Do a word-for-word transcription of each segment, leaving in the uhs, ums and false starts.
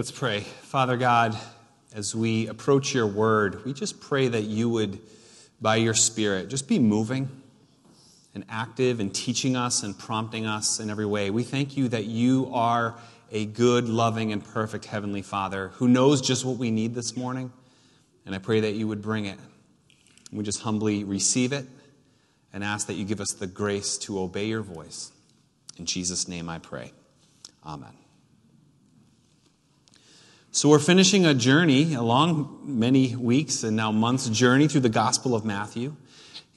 Let's pray. Father God, as we approach your word, we just pray that you would, by your Spirit, just be moving and active and teaching us and prompting us in every way. We thank you that you are a good, loving, and perfect Heavenly Father who knows just what we need this morning, and I pray that you would bring it. We just humbly receive it and ask that you give us the grace to obey your voice. In Jesus' name I pray. Amen. So we're finishing a journey, a long, many weeks and now months journey through the Gospel of Matthew.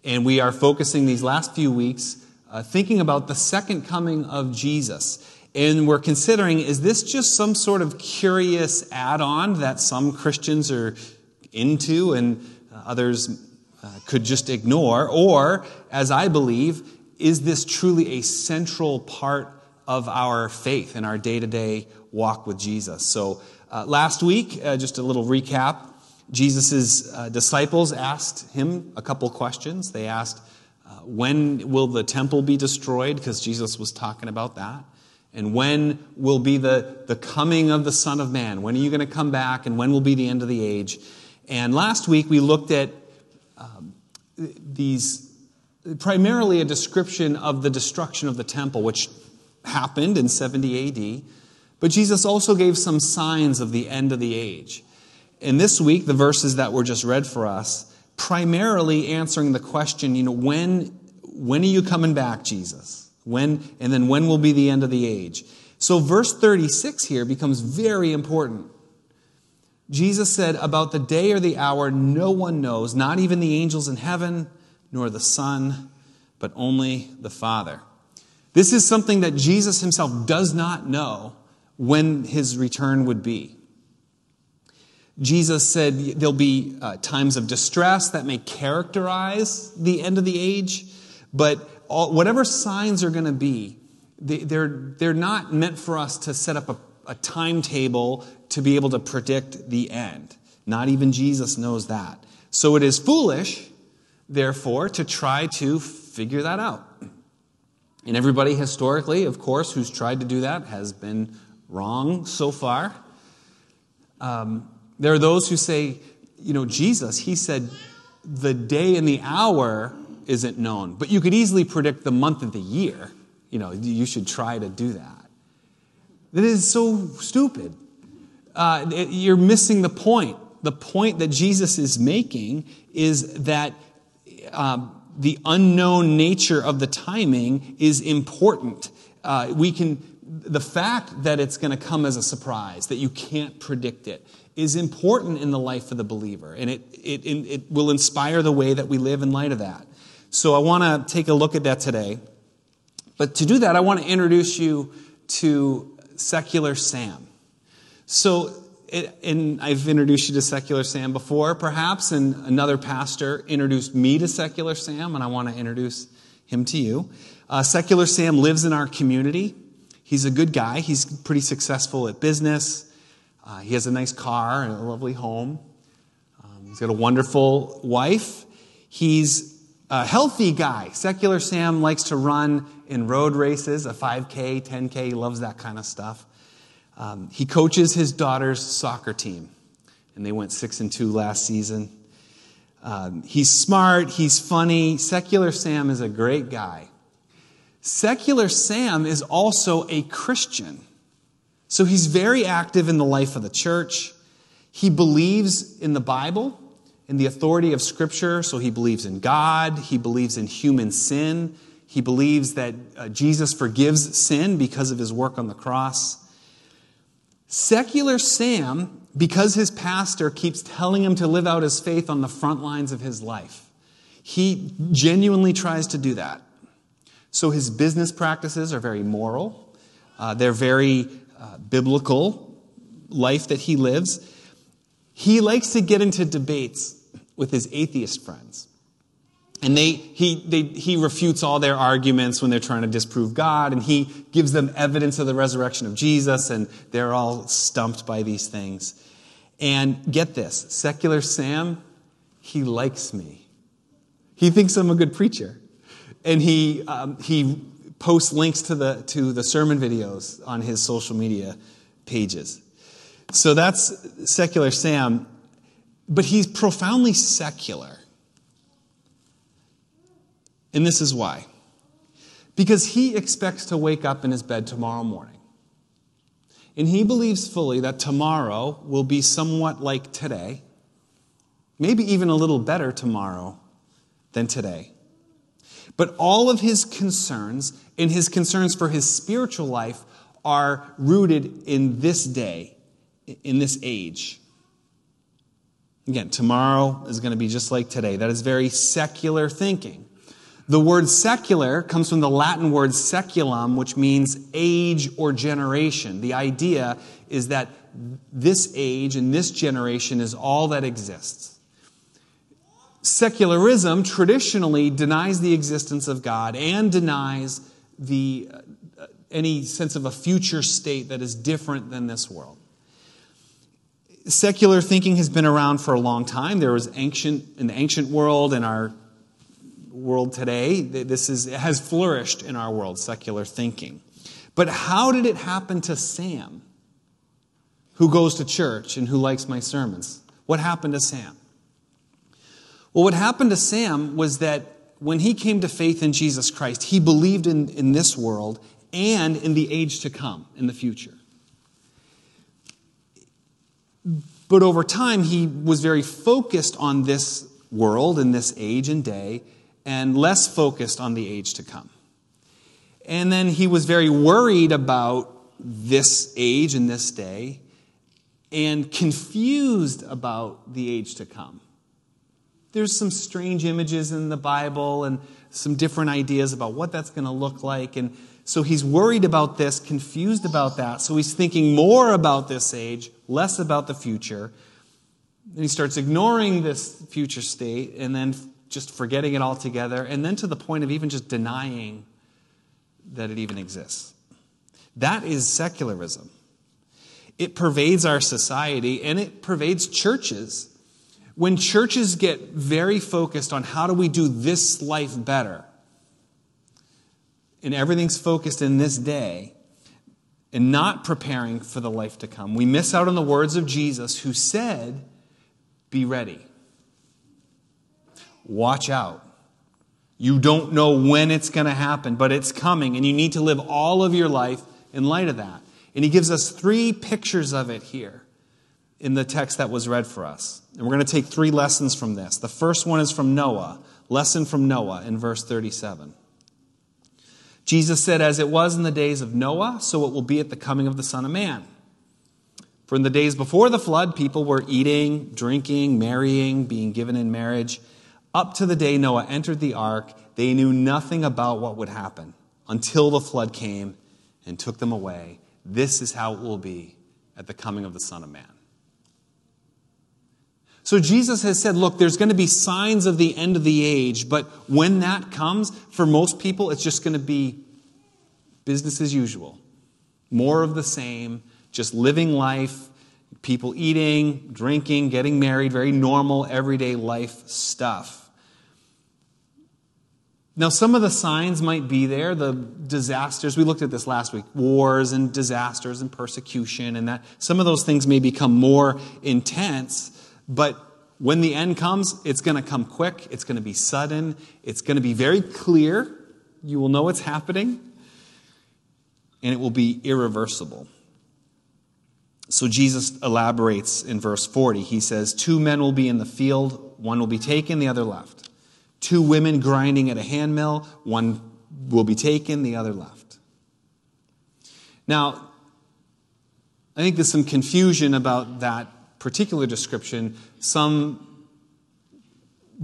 And we are focusing these last few weeks uh, thinking about the second coming of Jesus. And we're considering, is this just some sort of curious add-on that some Christians are into and uh, others uh, could just ignore? Or, as I believe, is this truly a central part of our faith and our day-to-day walk with Jesus? So, Uh, last week, uh, just a little recap, Jesus' uh, disciples asked him a couple questions. They asked, uh, when will the temple be destroyed? Because Jesus was talking about that. And when will be the, the coming of the Son of Man? When are you going to come back? And when will be the end of the age? And last week, we looked at um, these, primarily a description of the destruction of the temple, which happened in seventy A D, but Jesus also gave some signs of the end of the age. And this week, the verses that were just read for us, primarily answering the question, you know, when, when are you coming back, Jesus? When, and then when will be the end of the age? So verse thirty-six here becomes very important. Jesus said, about the day or the hour, no one knows, not even the angels in heaven, nor the Son, but only the Father. This is something that Jesus himself does not know, when his return would be. Jesus said there'll be uh, times of distress that may characterize the end of the age, but all, whatever signs are going to be, they, they're, they're not meant for us to set up a, a timetable to be able to predict the end. Not even Jesus knows that. So it is foolish, therefore, to try to figure that out. And everybody historically, of course, who's tried to do that has been wrong so far. Um, there are those who say, you know, Jesus, he said the day and the hour isn't known, but you could easily predict the month and the year. You know, you should try to do that. That is so stupid. Uh, it, you're missing the point. The point that Jesus is making is that um, the unknown nature of the timing is important. Uh, we can... The fact that it's going to come as a surprise, that you can't predict it, is important in the life of the believer. And it, it, it will inspire the way that we live in light of that. So I want to take a look at that today. But to do that, I want to introduce you to Secular Sam. So, it, and I've introduced you to Secular Sam before, perhaps, and another pastor introduced me to Secular Sam, and I want to introduce him to you. Uh, Secular Sam lives in our community. He's a good guy. He's pretty successful at business. Uh, he has a nice car and a lovely home. Um, he's got a wonderful wife. He's a healthy guy. Secular Sam likes to run in road races, a five K, ten K. He loves that kind of stuff. Um, he coaches his daughter's soccer team, and they went six and two last season. Um, he's smart. He's funny. Secular Sam is a great guy. Secular Sam is also a Christian. So he's very active in the life of the church. He believes in the Bible, in the authority of Scripture. So he believes in God. He believes in human sin. He believes that uh, Jesus forgives sin because of his work on the cross. Secular Sam, because his pastor keeps telling him to live out his faith on the front lines of his life, he genuinely tries to do that. So his business practices are very moral. Uh, they're very uh, biblical life that he lives. He likes to get into debates with his atheist friends. And they he they, he refutes all their arguments when they're trying to disprove God, and he gives them evidence of the resurrection of Jesus, and they're all stumped by these things. And get this, Secular Sam, he likes me. He thinks I'm a good preacher. And he um, he posts links to the to the sermon videos on his social media pages. So that's Secular Sam. But he's profoundly secular. And this is why. Because he expects to wake up in his bed tomorrow morning. And he believes fully that tomorrow will be somewhat like today. Maybe even a little better tomorrow than today. But all of his concerns and his concerns for his spiritual life are rooted in this day, in this age. Again, tomorrow is going to be just like today. That is very secular thinking. The word secular comes from the Latin word seculum, which means age or generation. The idea is that this age and this generation is all that exists. Secularism traditionally denies the existence of God and denies the uh, any sense of a future state that is different than this world. Secular thinking has been around for a long time. There was ancient in the ancient world and our world today. This is it has flourished in our world, secular thinking. But how did it happen to Sam, who goes to church and who likes my sermons? What happened to Sam? Well, what happened to Sam was that when he came to faith in Jesus Christ, he believed in, in this world and in the age to come, in the future. But over time, he was very focused on this world and this age and day, and less focused on the age to come. And then he was very worried about this age and this day, and confused about the age to come. There's some strange images in the Bible and some different ideas about what that's going to look like. And so he's worried about this, confused about that. So he's thinking more about this age, less about the future. And he starts ignoring this future state and then just forgetting it altogether. And then to the point of even just denying that it even exists. That is secularism. It pervades our society and it pervades churches. When churches get very focused on how do we do this life better, and everything's focused in this day, and not preparing for the life to come, we miss out on the words of Jesus who said, be ready. Watch out. You don't know when it's going to happen, but it's coming, and you need to live all of your life in light of that. And he gives us three pictures of it here in the text that was read for us. And we're going to take three lessons from this. The first one is from Noah. Lesson from Noah in verse thirty-seven. Jesus said, as it was in the days of Noah, so it will be at the coming of the Son of Man. For in the days before the flood, people were eating, drinking, marrying, being given in marriage. Up to the day Noah entered the ark, they knew nothing about what would happen until the flood came and took them away. This is how it will be at the coming of the Son of Man. So Jesus has said, look, there's going to be signs of the end of the age, but when that comes, for most people, it's just going to be business as usual. More of the same, just living life, people eating, drinking, getting married, very normal, everyday life stuff. Now, some of the signs might be there, the disasters. We looked at this last week, wars and disasters and persecution, and that some of those things may become more intense. But when the end comes, it's going to come quick. It's going to be sudden. It's going to be very clear. You will know what's happening. And it will be irreversible. So Jesus elaborates in verse forty. He says, two men will be in the field. One will be taken, the other left. Two women grinding at a handmill. One will be taken, the other left. Now, I think there's some confusion about that particular description. Some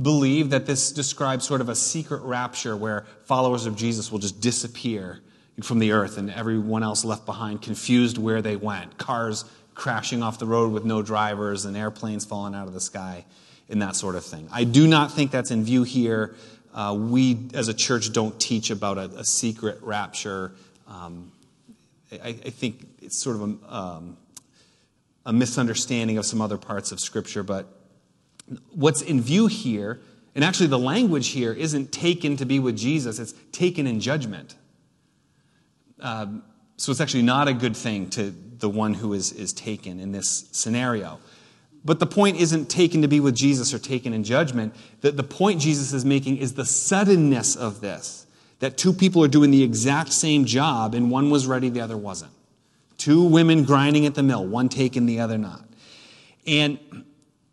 believe that this describes sort of a secret rapture where followers of Jesus will just disappear from the earth and everyone else left behind, confused where they went. Cars crashing off the road with no drivers and airplanes falling out of the sky and that sort of thing. I do not think that's in view here. Uh, we as a church don't teach about a, a secret rapture. Um, I, I think it's sort of a... Um, a misunderstanding of some other parts of Scripture, but what's in view here, and actually the language here isn't taken to be with Jesus, it's taken in judgment. Um, so it's actually not a good thing to the one who is, is taken in this scenario. But the point isn't taken to be with Jesus or taken in judgment. The, the point Jesus is making is the suddenness of this, that two people are doing the exact same job and one was ready, the other wasn't. Two women grinding at the mill, one taken, the other not. And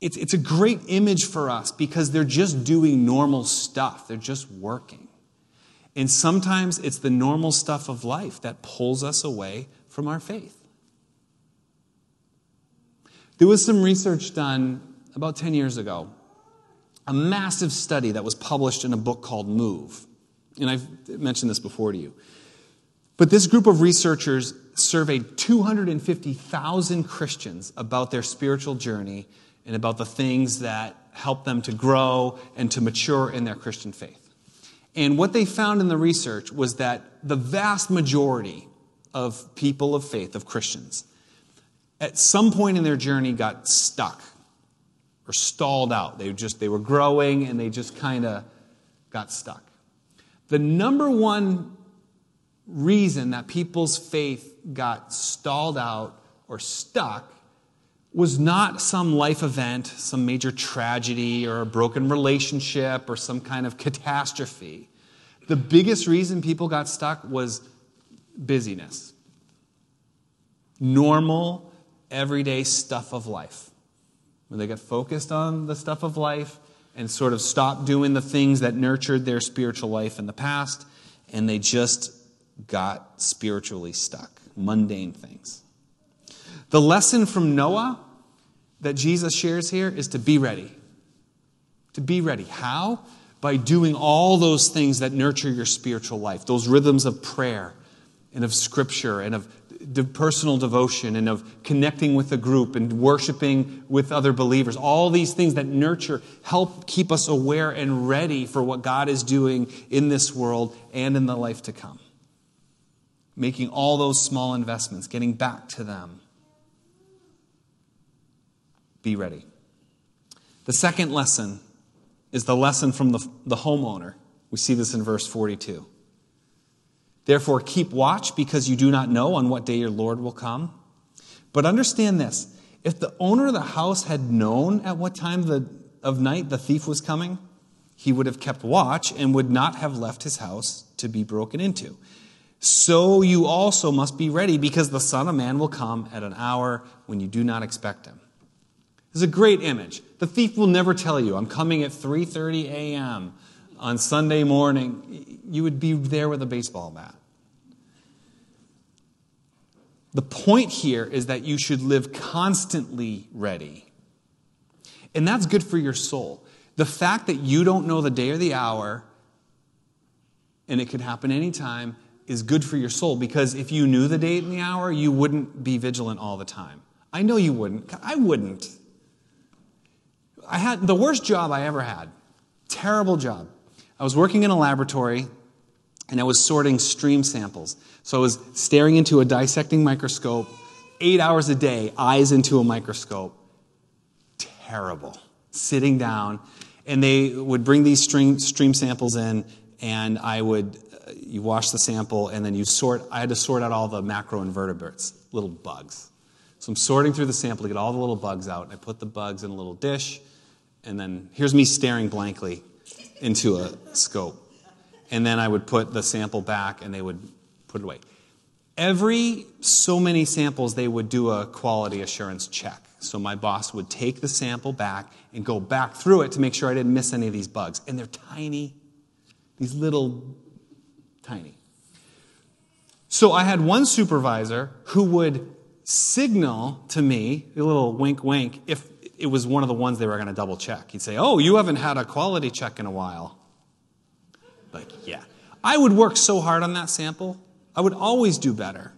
it's, it's a great image for us because they're just doing normal stuff. They're just working. And sometimes it's the normal stuff of life that pulls us away from our faith. There was some research done about ten years ago, a massive study that was published in a book called Move. And I've mentioned this before to you. But this group of researchers surveyed two hundred fifty thousand Christians about their spiritual journey and about the things that help them to grow and to mature in their Christian faith. And what they found in the research was that the vast majority of people of faith, of Christians, at some point in their journey got stuck or stalled out. They just they were growing and they just kind of got stuck. The number one reason that people's faith got stalled out or stuck was not some life event, some major tragedy or a broken relationship or some kind of catastrophe. The biggest reason people got stuck was busyness. Normal, everyday stuff of life. When they got focused on the stuff of life and sort of stopped doing the things that nurtured their spiritual life in the past, and they just got spiritually stuck. Mundane things. The lesson from Noah that Jesus shares here is to be ready. To be ready. How? By doing all those things that nurture your spiritual life. Those rhythms of prayer and of scripture and of personal devotion and of connecting with a group and worshiping with other believers. All these things that nurture, help keep us aware and ready for what God is doing in this world and in the life to come. Making all those small investments, getting back to them. Be ready. The second lesson is the lesson from the, the homeowner. We see this in verse forty-two. Therefore, keep watch because you do not know on what day your Lord will come. But understand this. If the owner of the house had known at what time the, of night the thief was coming, he would have kept watch and would not have left his house to be broken into. So you also must be ready because the Son of Man will come at an hour when you do not expect him. It's a great image. The thief will never tell you, I'm coming at three thirty a.m. on Sunday morning. You would be there with a baseball bat. The point here is that you should live constantly ready. And that's good for your soul. The fact that you don't know the day or the hour, and it could happen anytime, is good for your soul. Because if you knew the date and the hour, you wouldn't be vigilant all the time. I know you wouldn't. I wouldn't. I had the worst job I ever had. Terrible job. I was working in a laboratory, and I was sorting stream samples. So I was staring into a dissecting microscope, eight hours a day, eyes into a microscope. Terrible. Sitting down, and they would bring these stream, stream samples in, and I would, uh, you wash the sample, and then you sort, I had to sort out all the macroinvertebrates, little bugs. So I'm sorting through the sample to get all the little bugs out, and I put the bugs in a little dish. And then here's me staring blankly into a scope. And then I would put the sample back and they would put it away. Every so many samples, they would do a quality assurance check. So my boss would take the sample back and go back through it to make sure I didn't miss any of these bugs. And they're tiny, these little tiny. So I had one supervisor who would signal to me, a little wink wink, if it was one of the ones they were going to double check. He'd say, oh, you haven't had a quality check in a while. Like, yeah. I would work so hard on that sample. I would always do better.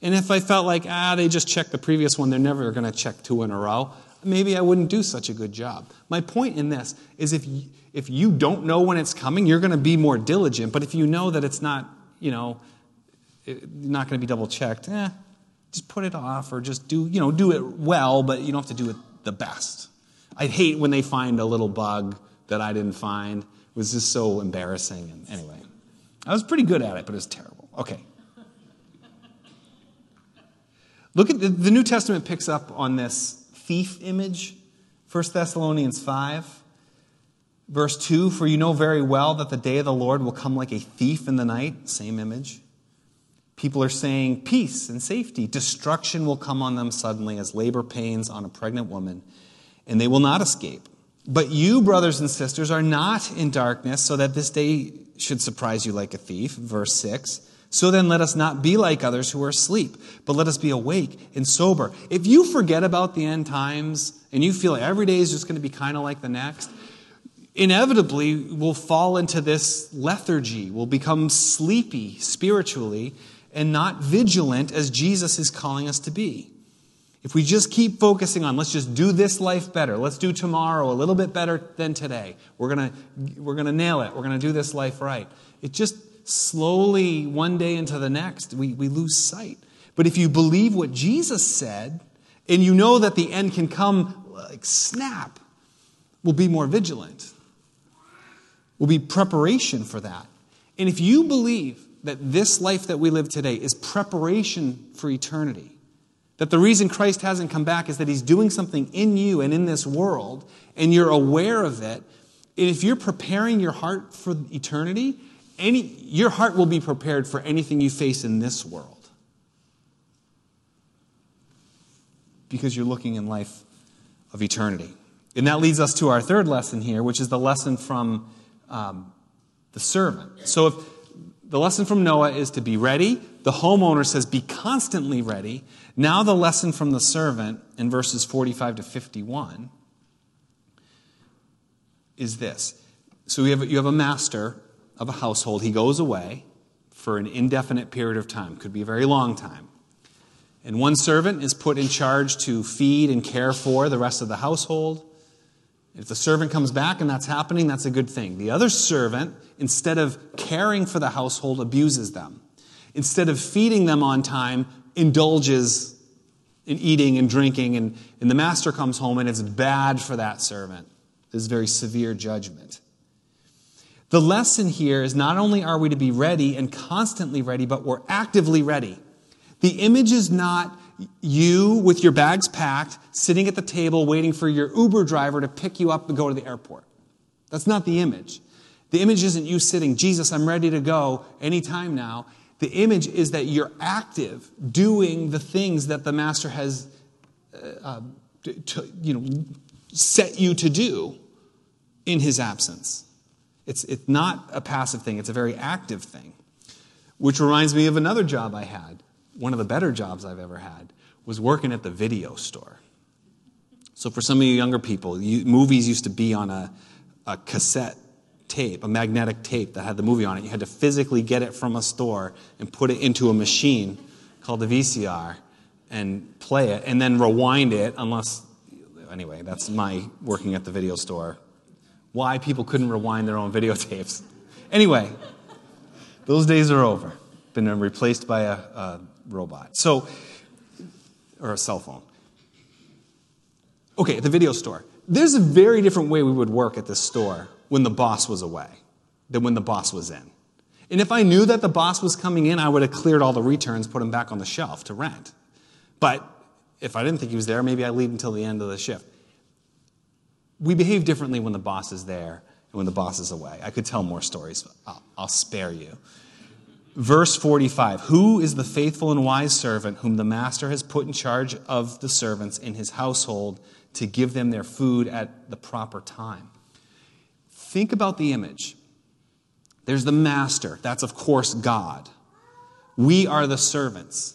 And if I felt like, ah, they just checked the previous one, they're never going to check two in a row, maybe I wouldn't do such a good job. My point in this is if you, if you don't know when it's coming, you're going to be more diligent. But if you know that it's not, you know, not going to be double checked, eh, just put it off or just do, you know, do it well, but you don't have to do it the best. I hate when they find a little bug that I didn't find. It was just so embarrassing. And anyway, I was pretty good at it, but it was terrible. Okay. Look at the, the New Testament picks up on this thief image. First Thessalonians five, verse two, for you know very well that the day of the Lord will come like a thief in the night. Same image. People are saying peace and safety. Destruction will come on them suddenly as labor pains on a pregnant woman, and they will not escape. But you, brothers and sisters, are not in darkness, so that this day should surprise you like a thief. Verse six. So then let us not be like others who are asleep, but let us be awake and sober. If you forget about the end times and you feel like every day is just going to be kind of like the next, inevitably we'll fall into this lethargy. We'll become sleepy spiritually and not vigilant as Jesus is calling us to be. If we just keep focusing on, let's just do this life better. Let's do tomorrow a little bit better than today. We're going to we're going to nail it. We're going to do this life right. It just slowly, one day into the next, we, we lose sight. But if you believe what Jesus said, and you know that the end can come like snap, we'll be more vigilant. We'll be preparation for that. And if you believe that this life that we live today is preparation for eternity, that the reason Christ hasn't come back is that he's doing something in you and in this world, and you're aware of it. And if you're preparing your heart for eternity, any, your heart will be prepared for anything you face in this world. Because you're looking in life of eternity. And that leads us to our third lesson here, which is the lesson from um, the servant. So if the lesson from Noah is to be ready, the homeowner says be constantly ready. Now the lesson from the servant in verses forty-five to fifty-one is this. So we have, you have a master of a household. He goes away for an indefinite period of time. Could be a very long time. And one servant is put in charge to feed and care for the rest of the household. If the servant comes back and that's happening, that's a good thing. The other servant, instead of caring for the household, abuses them. Instead of feeding them on time, indulges in eating and drinking, and, and the master comes home, and it's bad for that servant. This is very severe judgment. The lesson here is not only are we to be ready and constantly ready, but we're actively ready. The image is not you with your bags packed, sitting at the table waiting for your Uber driver to pick you up and go to the airport. That's not the image. The image isn't you sitting, Jesus, I'm ready to go anytime now. The image is that you're active, doing the things that the master has, uh, to, you know, set you to do in his absence. It's it's not a passive thing; it's a very active thing. Which reminds me of another job I had. One of the better jobs I've ever had was working at the video store. So for some of you younger people, you, movies used to be on a, a cassette tape, a magnetic tape that had the movie on it. You had to physically get it from a store and put it into a machine called the V C R and play it and then rewind it unless, anyway, that's my working at the video store. Why people couldn't rewind their own videotapes. Anyway, those days are over. Been replaced by a, a robot. So, or a cell phone. Okay, at the video store. There's a very different way we would work at this store when the boss was away than when the boss was in. And if I knew that the boss was coming in, I would have cleared all the returns, put them back on the shelf to rent. But if I didn't think he was there, maybe I'd leave until the end of the shift. We behave differently when the boss is there and when the boss is away. I could tell more stories, but I'll, I'll spare you. Verse forty-five, who is the faithful and wise servant whom the master has put in charge of the servants in his household to give them their food at the proper time? Think about the image. There's the master. That's, of course, God. We are the servants.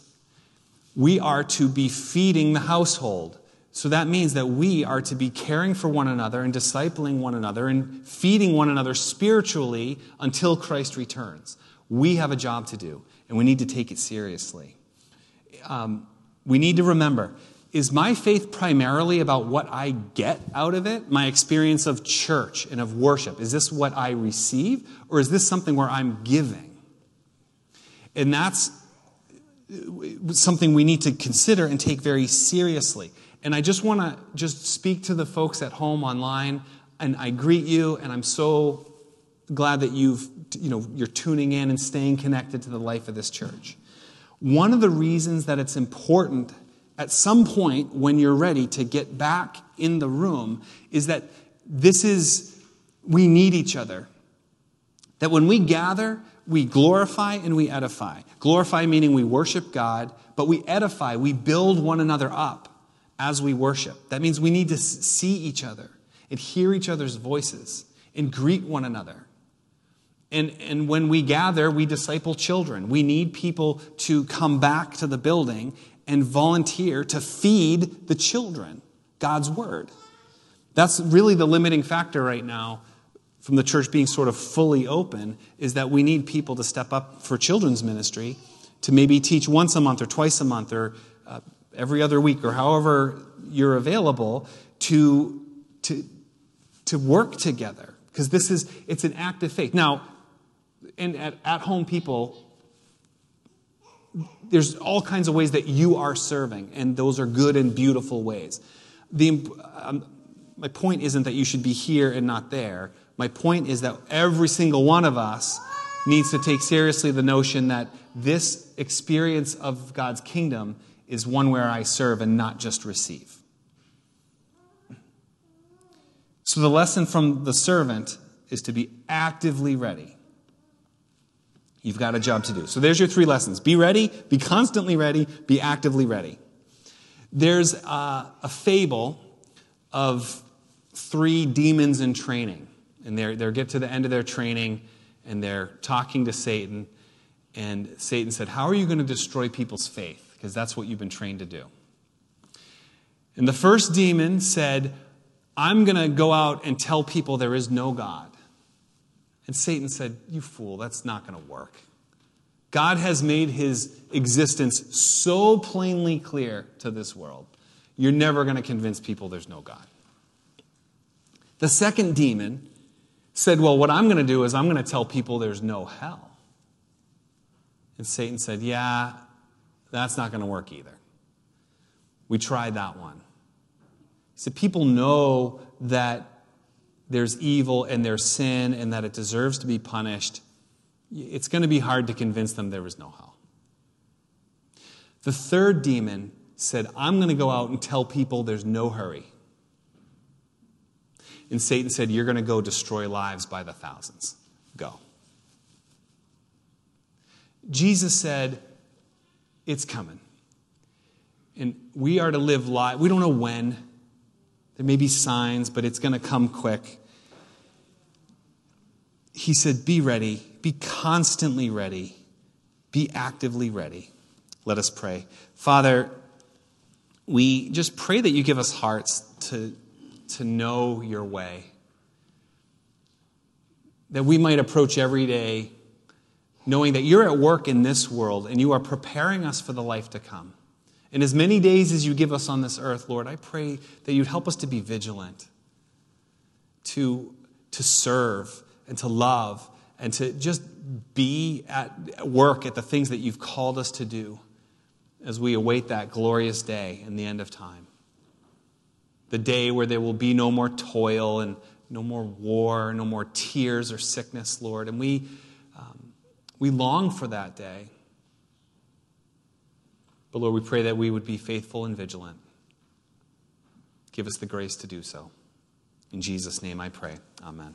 We are to be feeding the household. So that means that we are to be caring for one another and discipling one another and feeding one another spiritually until Christ returns. We have a job to do, and we need to take it seriously. Um, we need to remember, is my faith primarily about what I get out of it? My experience of church and of worship? Is this what I receive, or is this something where I'm giving? And that's something we need to consider and take very seriously. And I just want to just speak to the folks at home online, and I greet you, and I'm so glad that you've, you know, you're tuning in and staying connected to the life of this church. One of the reasons that it's important at some point when you're ready to get back in the room is that this is, we need each other. That when we gather, we glorify and we edify. Glorify meaning we worship God, but we edify, we build one another up as we worship. That means we need to see each other and hear each other's voices and greet one another. And, and when we gather, we disciple children. We need people to come back to the building and volunteer to feed the children God's word. That's really the limiting factor right now from the church being sort of fully open, is that we need people to step up for children's ministry, to maybe teach once a month or twice a month or uh, every other week or however you're available to, to, to work together. Because this is, it's an act of faith. Now, and at, at home people, there's all kinds of ways that you are serving, and those are good and beautiful ways. The, um, my point isn't that you should be here and not there. My point is that every single one of us needs to take seriously the notion that this experience of God's kingdom is one where I serve and not just receive. So the lesson from the servant is to be actively ready. You've got a job to do. So there's your three lessons. Be ready, be constantly ready, be actively ready. There's uh, a fable of three demons in training. And they they get to the end of their training, and they're talking to Satan. And Satan said, how are you going to destroy people's faith? Because that's what you've been trained to do. And the first demon said, I'm going to go out and tell people there is no God. And Satan said, you fool, that's not going to work. God has made his existence so plainly clear to this world. You're never going to convince people there's no God. The second demon said, well, what I'm going to do is I'm going to tell people there's no hell. And Satan said, yeah, that's not going to work either. We tried that one. He said, people know that there's evil and there's sin and that it deserves to be punished. It's going to be hard to convince them there is no hell. The third demon said, I'm going to go out and tell people there's no hurry. And Satan said, you're going to go destroy lives by the thousands. Go. Jesus said, it's coming. And we are to live life. We don't know when. There may be signs, but it's going to come quick. He said, be ready. Be constantly ready. Be actively ready. Let us pray. Father, we just pray that you give us hearts to... to know your way, that we might approach every day knowing that you're at work in this world and you are preparing us for the life to come. And as many days as you give us on this earth, Lord, I pray that you'd help us to be vigilant, to, to serve and to love and to just be at work at the things that you've called us to do as we await that glorious day in the end of time. The day where there will be no more toil and no more war, no more tears or sickness, Lord. And we, um, we long for that day. But Lord, we pray that we would be faithful and vigilant. Give us the grace to do so. In Jesus' name I pray. Amen.